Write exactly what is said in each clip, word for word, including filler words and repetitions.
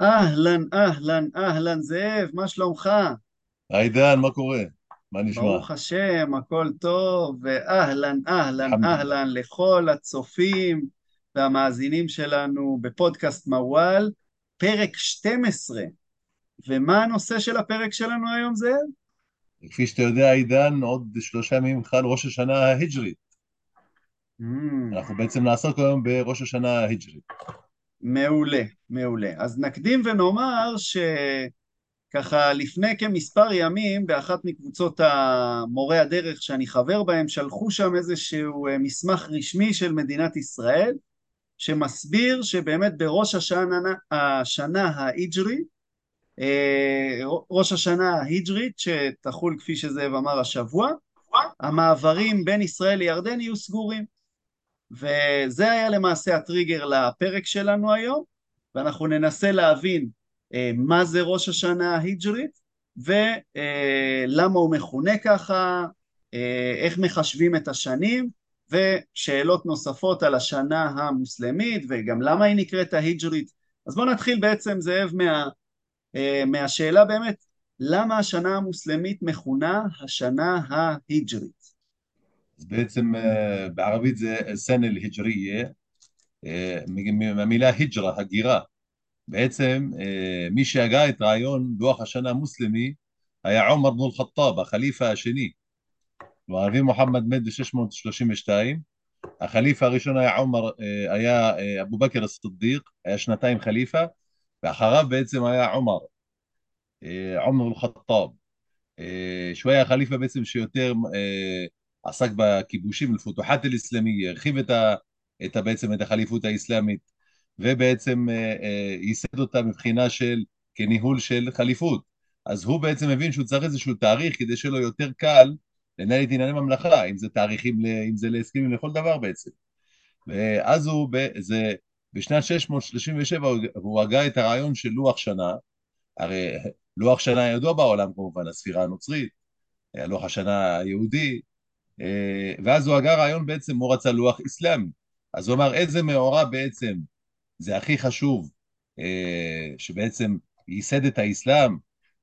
אהלן, אהלן, אהלן, זאב, מה שלומך? עידן, מה קורה? מה נשמע? ברוך השם, הכל טוב, ואהלן, אהלן, אהלן לכל הצופים והמאזינים שלנו בפודקאסט מוואל, פרק שתים עשרה. ומה הנושא של הפרק שלנו היום, זאב? כפי שאתה יודע, עידן, עוד שלושה ימים חל ראש השנה ההג'רית. Mm. אנחנו בעצם נעסוק היום בראש השנה ההג'רית. מעולה, מעולה. אז נקדים ונאמר שככה לפני כמספר ימים, באחת מקבוצות המורי הדרך שאני חבר בהם, שלחו שם איזשהו מסמך רשמי של מדינת ישראל, שמסביר שבאמת בראש השנה, השנה ההיג'רית, ראש השנה ההיג'רית, שתחול כפי שזאב אמר השבוע, המעברים בין ישראל לירדן יהיו סגורים. וזה היה למעשה הטריגר לפרק שלנו היום, ואנחנו ננסה להבין אה, מה זה ראש השנה ההיג'רית, ולמה הוא מכונה ככה, אה, איך מחשבים את השנים, ושאלות נוספות על השנה המוסלמית, וגם למה היא נקראת ההיג'רית. אז בואו נתחיל בעצם, זאב, מה, אה, מהשאלה באמת, למה השנה המוסלמית מכונה השנה ההיג'רית? בעצם בערבית זה סנה להיג'ריה, מהמילה היג'רה, הגירה. בעצם מי שהגה את רעיון לוח השנה המוסלמי היה עומר בן אל-חטאב, החליפה השני. והנביא מוחמד מת ב-שש מאות שלושים ושתיים, החליפה הראשון היה עומר, היה אבו בכר הסדיק, היה שנתיים חליפה, ואחריו בעצם היה עומר, עומר בן אל-חטאב. שהוא היה החליפה בעצם שיותר עסק בכיבושים, לפותוחת האסלאמי, הרחיב את, ה, את ה, בעצם את החליפות האסלאמית, ובעצם אה, אה, ייסד אותה מבחינה של, כניהול של חליפות. אז הוא בעצם מבין שהוא צריך איזשהו תאריך, כדי שלו יותר קל לנהל את ענייני ממלכה, אם זה תאריכים, אם זה להסכמים, לכל דבר בעצם. ואז הוא, זה, בשנת שש מאות שלושים ושבע הוא הגה את הרעיון של לוח שנה, הרי לוח שנה ידוע בעולם כמובן, הספירה הנוצרית, לוח השנה היהודי, ואז הוא הגה רעיון בעצם, הוא רצה לוח אסלאמי. אז הוא אמר, איזה מאורע בעצם, זה הכי חשוב, שבעצם ייסד את האסלאם.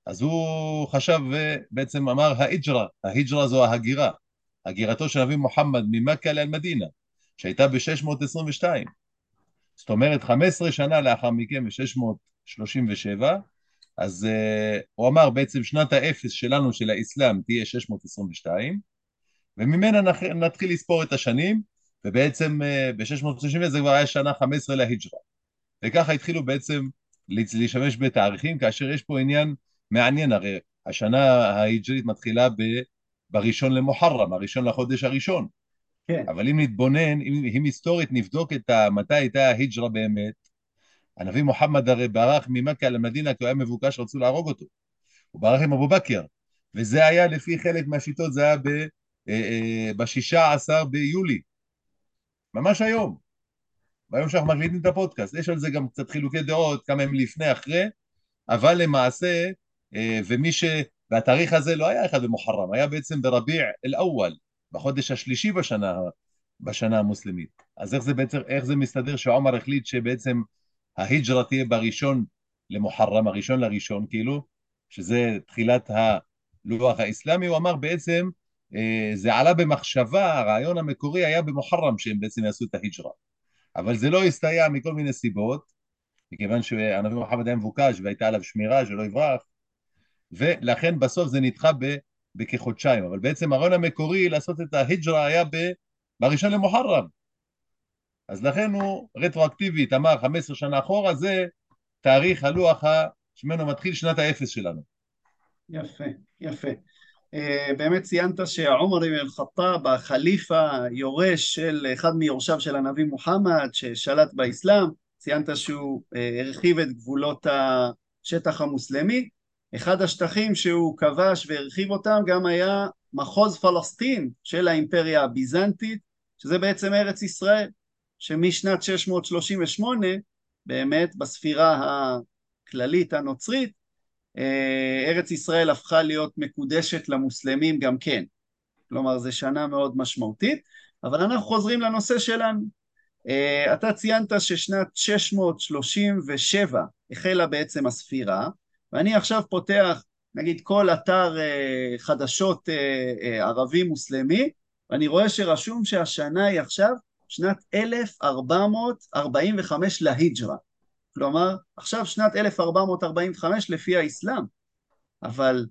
אז הוא חשב ובעצם אמר, ההיג'רה, ההיג'רה זו ההגירה, הגירתו של נביא מוחמד ממכה למדינה, שהייתה ב-שש מאות עשרים ושתיים. זאת אומרת, חמש עשרה שנה לאחר מכן, ב-שש מאות שלושים ושבע, אז הוא אמר, בעצם שנת האפס שלנו, של האסלאם, תהיה שש מאות עשרים ושתיים, וממנה נתחיל לספור את השנים, ובעצם ב-שש מאות שלושים זה כבר היה שנה חמש עשרה להיג'רה. וככה התחילו בעצם להשתמש בתאריכים, כאשר יש פה עניין מעניין, הרי השנה ההיג'רית מתחילה ב- בראשון למוחרם, הראשון לחודש הראשון. כן. אבל אם נתבונן, אם, אם היסטורית נבדוק את ה, מתי הייתה ההיג'רה באמת, הנביא מוחמד הרי ברח ממכה למדינה, כי הוא היה מבוקש, רצו להרוג אותו. הוא ברח עם אבו בכר, וזה היה לפי חלק מהשיטות, זה היה ב... ב-שישה עשר ביולי, ממש היום, ביום שאנחנו מקליטים את הפודקאסט. יש על זה גם קצת חילוקי דעות, כמה הם לפני, אחרי, אבל למעשה, ומי ש... והתאריך הזה לא היה אחד במוחרם, היה בעצם ברביע אל-אוול, בחודש השלישי בשנה, בשנה המוסלמית. אז איך זה בעצם, איך זה מסתדר שעומר החליט שבעצם ההיג'רה תהיה בראשון למוחרם, הראשון לראשון, כאילו, שזה תחילת הלוח האסלאמי. הוא אמר בעצם, זה עלה במחשבה, הרעיון המקורי היה במוחרם שהם בעצם יעשו את ההיג'רה, אבל זה לא הסתייע מכל מיני סיבות, מכיוון שהנביא מוחמד היה מבוקש והייתה עליו שמירה שלא יברח, ולכן בסוף זה נדחה בכחודשיים, אבל בעצם הרעיון המקורי לעשות את ההיג'רה היה בראשון למוחרם, אז לכן הוא רטרואקטיבית אמר חמש עשרה שנה אחורה, זה תאריך הלוח שמנו מתחיל שנת האפס שלנו. יפה, יפה. באמת ציינת שעומר בן אל-חטאב, החליפה, יורש של אחד מיורשיו של הנביא מוחמד ששלט באסלאם, ציינת שהוא הרחיב את גבולות השטח המוסלמי. אחד השטחים שהוא כבש והרחיב אותם גם היה מחוז פלסטין של האימפריה הביזנטית, שזה בעצם ארץ ישראל, שמשנת שש מאות שלושים ושמונה באמת בספירה הכללית הנוצרית ארץ ישראל הפכה להיות מקודשת למוסלמים גם כן. כלומר, זו שנה מאוד משמעותית, אבל אנחנו חוזרים לנושא שלנו. Uh, אתה ציינת ששנת שש מאות שלושים ושבע החלה בעצם הספירה, ואני עכשיו פותח, נגיד, כל אתר uh, חדשות uh, uh, ערבי מוסלמי, ואני רואה שרשום שהשנה היא עכשיו שנת אלף ארבע מאות ארבעים וחמש להיג'רה. כלומר, עכשיו שנת אלף ארבע מאות ארבעים וחמש לפי האסלאם, אבל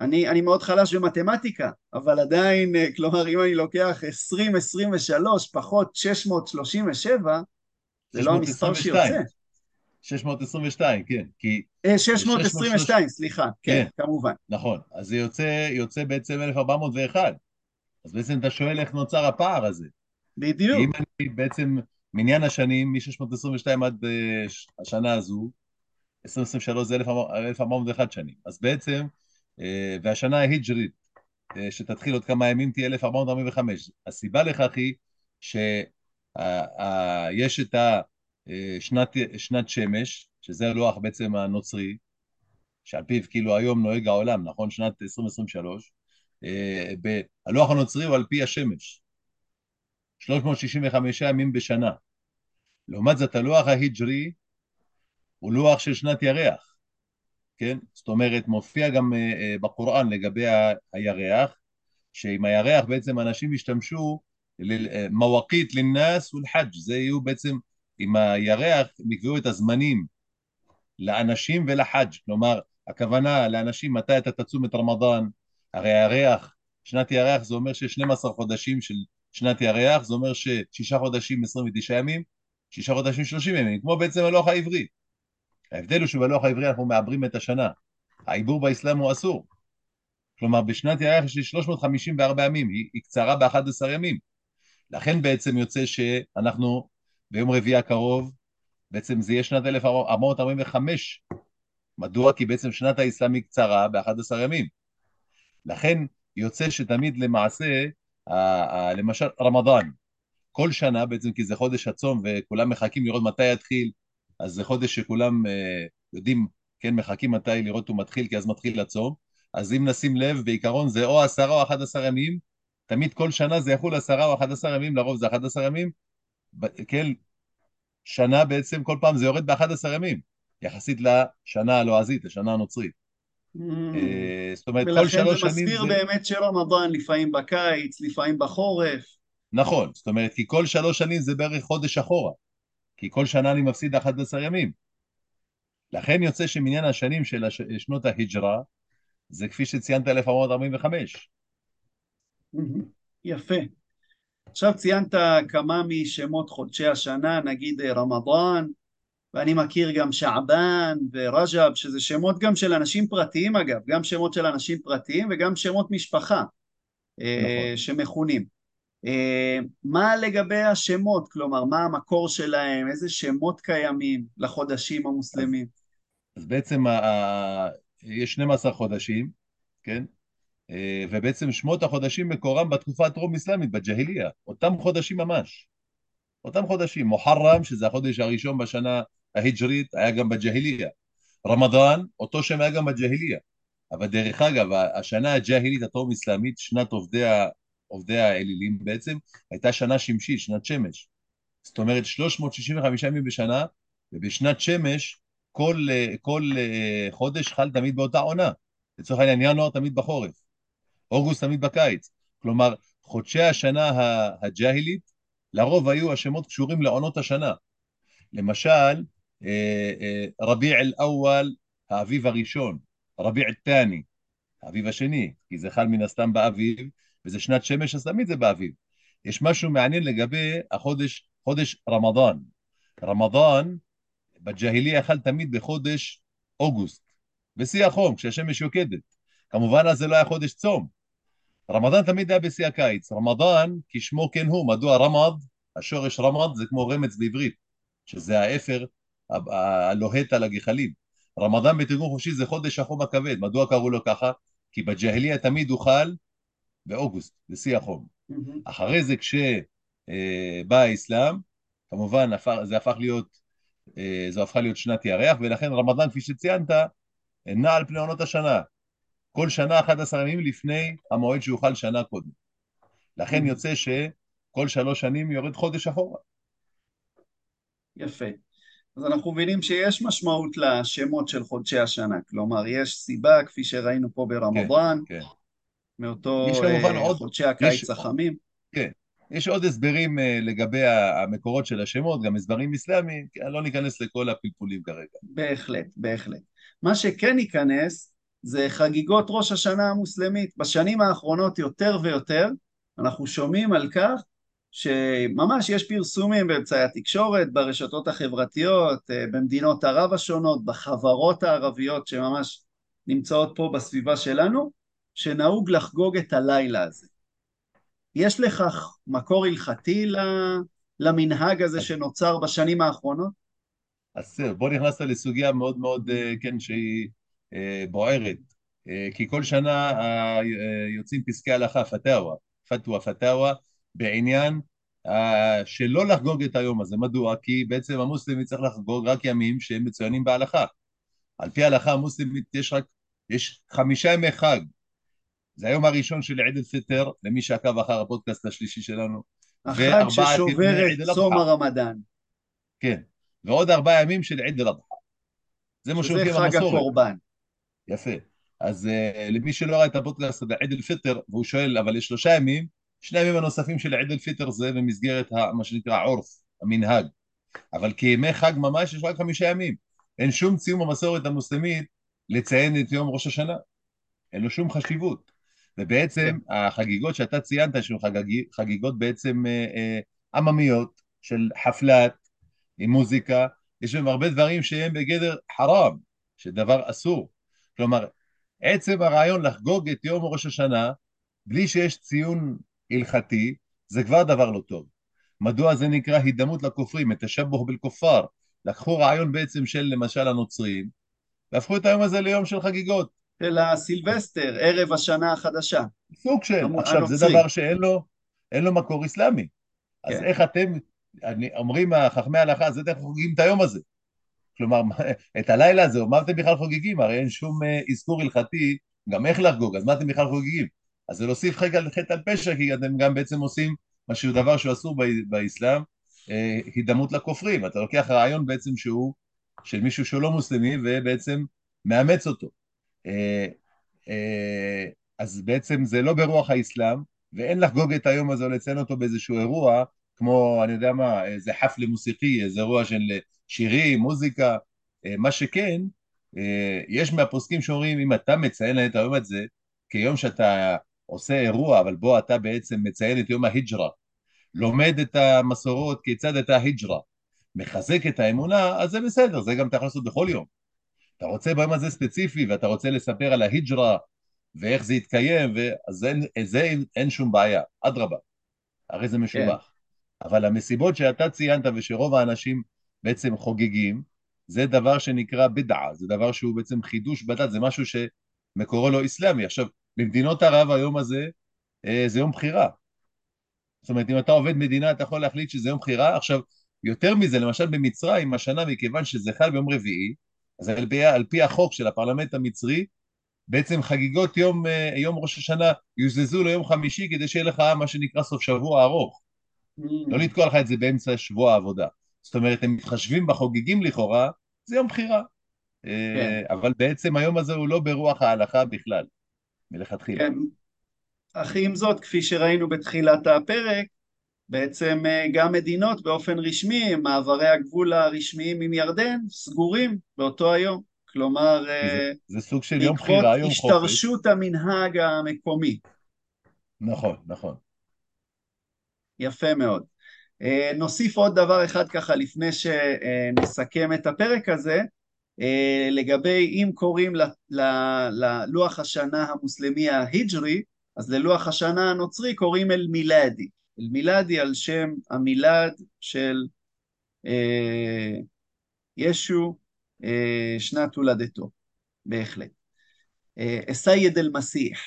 אני, אני מאוד חלש במתמטיקה, אבל עדיין, כלומר, אם אני לוקח עשרים עשרים ושלוש פחות שש מאות שלושים ושבע, זה לא המספר שיוצא. שש מאות עשרים ושתיים, כן. כי שש מאות עשרים ושתיים, סליחה, כן, כמובן. נכון, אז זה יוצא, יוצא בעצם אלף ארבע מאות ואחת. אז בעצם אתה שואל איך נוצר הפער הזה. בדיוק. אם אני בעצם מניין השנים, מ-שש מאות עשרים ושתיים עד uh, השנה הזו, עשרים עשרים ושלוש זה אלף ארבע מאות ואחת שנים. אז בעצם, והשנה ההיג'רית, שתתחיל עוד כמה ימים, תהיה אלף ארבע מאות ארבעים וחמש. הסיבה לכך היא שיש את שנת, שנת שמש, שזה הלוח בעצם הנוצרי, שעל פיו כאילו היום נוהג העולם, נכון? שנת עשרים עשרים ושלוש. הלוח הנוצרי הוא על פי השמש. שלוש מאות שישים וחמישה ימים בשנה. לעומת זאת, הלוח ההיג'רי הוא לוח של שנת ירח. כן? זאת אומרת, מופיע גם uh, בקוראן לגבי ה- הירח, שעם הירח בעצם אנשים השתמשו למוואקית לנאס ולחג', זה יהיו בעצם, עם הירח נקבעו את הזמנים לאנשים ולחג', כלומר, הכוונה לאנשים, מתי אתה תצום את רמדאן, הרי הירח, שנת ירח זה אומר ש-שנים עשר חודשים של שנת ירח, זה אומר ש-שישה חודשים עשרים ותשעה ימים, שישה חודשים שלושים ימים, כמו בעצם הלוח העברי. ההבדל הוא שבלוח העברי אנחנו מעברים את השנה. העיבור באסלאם הוא אסור. כלומר, בשנת ירח יש שלוש מאות חמישים וארבע ימים, היא, היא קצרה ב-אחד עשר ימים. לכן בעצם יוצא שאנחנו ביום רביעי הקרוב, בעצם זה יהיה שנת אלף ארבע מאות ארבעים וחמש. מדוע? כי בעצם שנת האסלאם היא קצרה ב-אחד עשר ימים. לכן יוצא שתמיד למעשה, למשל רמדאן, כל שנה בעצם כי זה חודש הצום וכולם מחכים לראות מתי יתחיל, אז זה חודש שכולם אה, יודעים, כן, מחכים מתי לראות הוא מתחיל, כי אז מתחיל לצום. אז אם נשים לב, בעיקרון זה או עשרה או אחד עשר ימים, תמיד כל שנה זה יחול עשרה או אחד עשר ימים, לרוב זה אחד עשר ימים, ב- כן, שנה בעצם כל פעם זה יורד ב-אחד עשר ימים, יחסית לשנה הלועזית, לשנה הנוצרית. Mm-hmm. אה, זאת אומרת, כל שלוש שנים... ולכן זה מסביר זה... באמת שרמדאן, לפעמים בקיץ, לפעמים בחורף. נכון, זאת אומרת, כי כל שלוש שנים זה בערך חודש אחורה. כי כל שנה אני מפסיד אחד עשר ימים. לכן יוצא שמניין השנים של הש... שנות ההיג'רה, זה כפי שציינת אלף ארבע מאות ארבעים וחמש. יפה. עכשיו ציינת כמה משמות חודשי השנה, נגיד רמדאן, ואני מכיר גם שעבן ורג'ב, שזה שמות גם של אנשים פרטיים אגב, גם שמות של אנשים פרטיים וגם שמות משפחה, נכון. שמכונים. מה לגבי השמות, כלומר, מה המקור שלהם, איזה שמות קיימים לחודשים המוסלמים? אז, אז בעצם ה- יש שנים עשר חודשים, כן? ובעצם שמות החודשים מקורם בתקופה הטרום-אסלאמית, בג'היליה, אותם חודשים ממש. אותם חודשים, מוחרם, שזה החודש הראשון בשנה ההיג'רית, היה גם בג'היליה. רמדאן, אותו שם היה גם בג'היליה. אבל דרך אגב, השנה הג'הילית הטרום-אסלאמית, שנת עובדי ה... עובדי האלילים בעצם, הייתה שנה שמשית, שנת שמש. זאת אומרת, שלוש מאות שישים וחמישה ימים בשנה, ובשנת שמש, כל, כל חודש חל תמיד באותה עונה. לצורך העניין, ינואר תמיד בחורף, אוגוסט תמיד בקיץ. כלומר, חודשי השנה הג'הילית, לרוב היו השמות קשורים לעונות השנה. למשל, רביע אל-אוול, האביב הראשון, רביע אל-תני, האביב השני, כי זה חל מן הסתם באביב, וזה שנת שמש, אז תמיד זה באביב. יש משהו מעניין לגבי החודש, חודש רמדאן. רמדאן, בג'היליה חל תמיד בחודש אוגוסט, בשיא החום, כשהשמש יוקדת. כמובן, אז זה לא היה חודש צום. רמדאן תמיד היה בשיא הקיץ. רמדאן, כשמו כן הוא, מדוע רמד, השורש רמד, זה כמו רמץ בעברית, שזה האפר הלוהט על הגחלים. רמדאן בתרגום חופשי זה חודש החום הכבד. מדוע קראו לו ככה? כי בג'היליה תמיד הוא חל באוגוסט, בשיא החום. Mm-hmm. אחרי זה כשבא האסלאם, כמובן זה הפך להיות, זו הפכה להיות שנת ירח, ולכן רמדאן, כפי שציינת, נע על פני עונות השנה. כל שנה אחד עשר ימים לפני המועד שיוכל שנה קודם. לכן mm-hmm. יוצא שכל שלוש שנים יורד חודש אחורה. יפה. אז אנחנו מבינים שיש משמעות לשמות של חודשי השנה, כלומר יש סיבה, כפי שראינו פה ברמדאן, כן, כן. מאותו uh, חודשי הקיץ יש... החמים. כן, יש עוד הסברים uh, לגבי המקורות של השמות, גם הסברים אסלאמיים, לא ניכנס לכל הפלפולים כרגע. בהחלט, בהחלט. מה שכן ניכנס, זה חגיגות ראש השנה המוסלמית. בשנים האחרונות יותר ויותר, אנחנו שומעים על כך, שממש יש פרסומים באמצעי התקשורת, ברשתות החברתיות, במדינות ערב השונות, בחברות הערביות שממש נמצאות פה בסביבה שלנו, שנהוג לחגוג את הלילה הזה. יש לכך מקור הלכתי למנהג הזה שנוצר בשנים האחרונות? אז בוא נכנס לסוגיה מאוד מאוד, כן, שהיא בוערת, כי כל שנה יוצאים פסקי הלכה, פתאווה, פתאווה, פתאווה, בעניין שלא לחגוג את היום הזה. מדוע? כי בעצם המוסלמי צריך לחגוג רק ימים שהם מצוינים בהלכה. על פי ההלכה המוסלמית יש רק, יש חמישה ימי חג. זה היום הראשון של עיד אל-פיטר, למי שעקב אחר הפודקאסט השלישי שלנו. החג ששובר את צום הרמדאן. כן, ועוד ארבעה ימים של עיד אל-אדחא. זה חג הקורבן. יפה. אז למי שלא ראה את הפודקאסט על עיד אל-פיטר, והוא שואל, אבל יש שלושה ימים, שני ימים הנוספים של עיד אל-פיטר זה במסגרת מה שנקרא עורף, המנהג. אבל כימי חג ממש יש רק חמישה ימים. אין שום ציום המסורת המוסלמית לציין את יום ראש השנה. אין לו שום חשיבות. ובעצם החגיגות שאתה ציינת, שהן חגיגות בעצם עממיות של חפלת, עם מוזיקה, יש בהם הרבה דברים שהם בגדר חרם, שדבר אסור. כלומר, עצם הרעיון לחגוג את יום ראש השנה, בלי שיש ציון הלכתי, זה כבר דבר לא טוב. מדוע זה נקרא הידמות לכופרים, התשבח בלכופר? לקחו רעיון בעצם של למשל הנוצרים, והפכו את היום הזה ליום של חגיגות. של הסילבסטר, ערב השנה החדשה. סוג של, המ... עכשיו הנוצרים. זה דבר שאין לו, אין לו מקור אסלאמי. כן. אז איך אתם, אני, אומרים חכמי ההלכה, אז אתם חוגגים את היום הזה. כלומר, את הלילה הזה, מה אתם בכלל חוגגים? הרי אין שום אזכור הלכתי, גם איך לחגוג, אז מה אתם בכלל חוגגים? אז זה להוסיף חטא על פשע, כי אתם גם בעצם עושים משהו דבר שהוא אסור באסלאם, הידמות לכופרים. אתה לוקח רעיון בעצם שהוא, של מישהו שהוא לא מוסלמי, ובעצם מאמץ אותו. אז בעצם זה לא ברוח האסלאם, ואין לחגוג את היום הזה, לציין אותו באיזשהו אירוע, כמו, אני יודע מה, זה חפל מוסיקי, זה אירוע של שירים, מוזיקה, מה שכן, יש מהפוסקים שאומרים, אם אתה מציין את היום הזה, כיום שאתה עושה אירוע, אבל בו אתה בעצם מציין את יום ההיג'רה, לומד את המסורות כיצד את ההיג'רה, מחזק את האמונה, אז זה בסדר, זה גם אתה יכול לעשות בכל יום. אתה רוצה ביום הזה ספציפי, ואתה רוצה לספר על ההיג'רה, ואיך זה יתקיים, אז זה אין, אין שום בעיה, אדרבה, הרי זה משובח. כן. אבל המסיבות שאתה ציינת, ושרוב האנשים בעצם חוגגים, זה דבר שנקרא בדעה, זה דבר שהוא בעצם חידוש בדת, זה משהו שמקורו לא אסלאמי. עכשיו, במדינות ערב היום הזה, זה יום בחירה. זאת אומרת, אם אתה עובד מדינה, אתה יכול להחליט שזה יום בחירה. עכשיו, יותר מזה, למשל במצרים, השנה, מכיוון שזה חל ביום רביעי, אז על פי, על פי החוק של הפרלמנט המצרי, בעצם חגיגות יום, יום ראש השנה יוזזו ליום חמישי, כדי שיהיה לך מה שנקרא סוף שבוע ארוך. לא לתקוע לך את זה באמצע שבוע העבודה. זאת אומרת, הם מתחשבים בחוגגים לכאורה, זה יום בחירה. אבל בעצם היום הזה הוא לא ברוח ההלכה בכלל. מלכתחילה. אך עם זאת, כפי שראינו בתחילת הפרק, בעצם גם מדינות באופן רשמי, מעברי הגבול הרשמיים עם ירדן, סגורים באותו היום. כלומר, זה סוג של יום בחירה, יום חופש. השתרשות המנהג המקומי. נכון, נכון. יפה מאוד. נוסיף עוד דבר אחד ככה, לפני שנסכם את הפרק הזה, לגבי אם קוראים ללוח השנה המוסלמי ההיג'רי, אז ללוח השנה הנוצרי קוראים אל מילאדי. אל מילאדי על שם המילד של אה, ישו, אה, שנת הולדתו, בהחלט. אה, אסייד אל מסיח,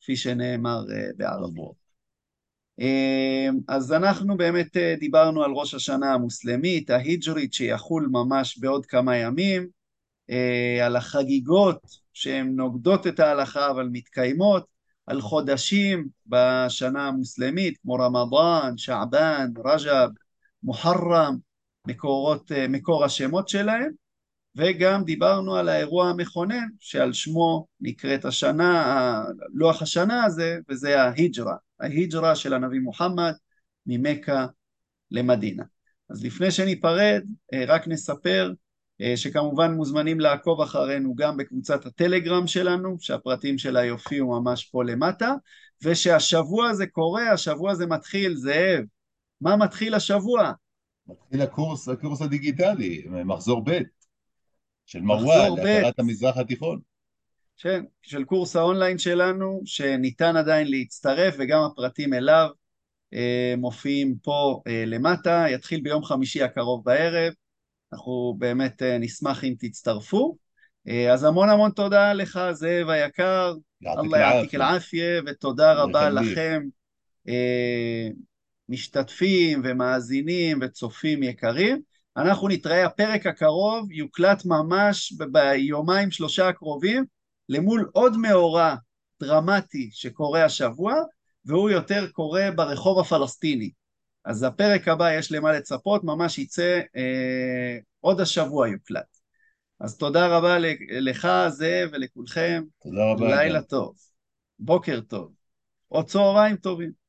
כפי שנאמר אה, בערבו. אה, אז אנחנו באמת אה, דיברנו על ראש השנה המוסלמית, ההיג'רית, שיחול ממש בעוד כמה ימים, על החגיגות שהן נוגדות את ההלכה אבל מתקיימות, על חודשים בשנה המוסלמית כמו רמדאן, שעבן, רג'ב, מוחרם, מקורות, מקור השמות שלהם, וגם דיברנו על האירוע המכונן, שעל שמו נקראת השנה, לוח השנה הזה, וזה ההיג'רה, ההיג'רה של הנביא מוחמד, ממקה למדינה. אז לפני שניפרד, רק נספר שכמובן מוזמנים לעקוב אחרינו גם בקבוצת הטלגרם שלנו, שהפרטים שלה יופיעו ממש פה למטה, ושהשבוע הזה קורה, השבוע זה מתחיל, זאב, מה מתחיל השבוע? מתחיל הקורס, הקורס הדיגיטלי, מחזור ב' של מוואל, הכרת המזרח התיכון. כן, של קורס האונליין שלנו, שניתן עדיין להצטרף, וגם הפרטים אליו מופיעים פה למטה, יתחיל ביום חמישי הקרוב בערב, אנחנו באמת נשמח אם תצטרפו. אז המון המון תודה לך, זאב היקר, אללה יעתיק אל-עפיה, ותודה רבה לכם, משתתפים ומאזינים וצופים יקרים. אנחנו נתראה, הפרק הקרוב יוקלט ממש ביומיים שלושה הקרובים, למול עוד מאורע דרמטי שקורה השבוע, והוא יותר קורה ברחוב הפלסטיני. אז הפרק הבא יש למה לצפות, ממש יצא אה, עוד השבוע יוקלט. אז תודה רבה לך, זאב, ולכולכם. תודה רבה. לילה טוב, בוקר טוב, או צהריים טובים.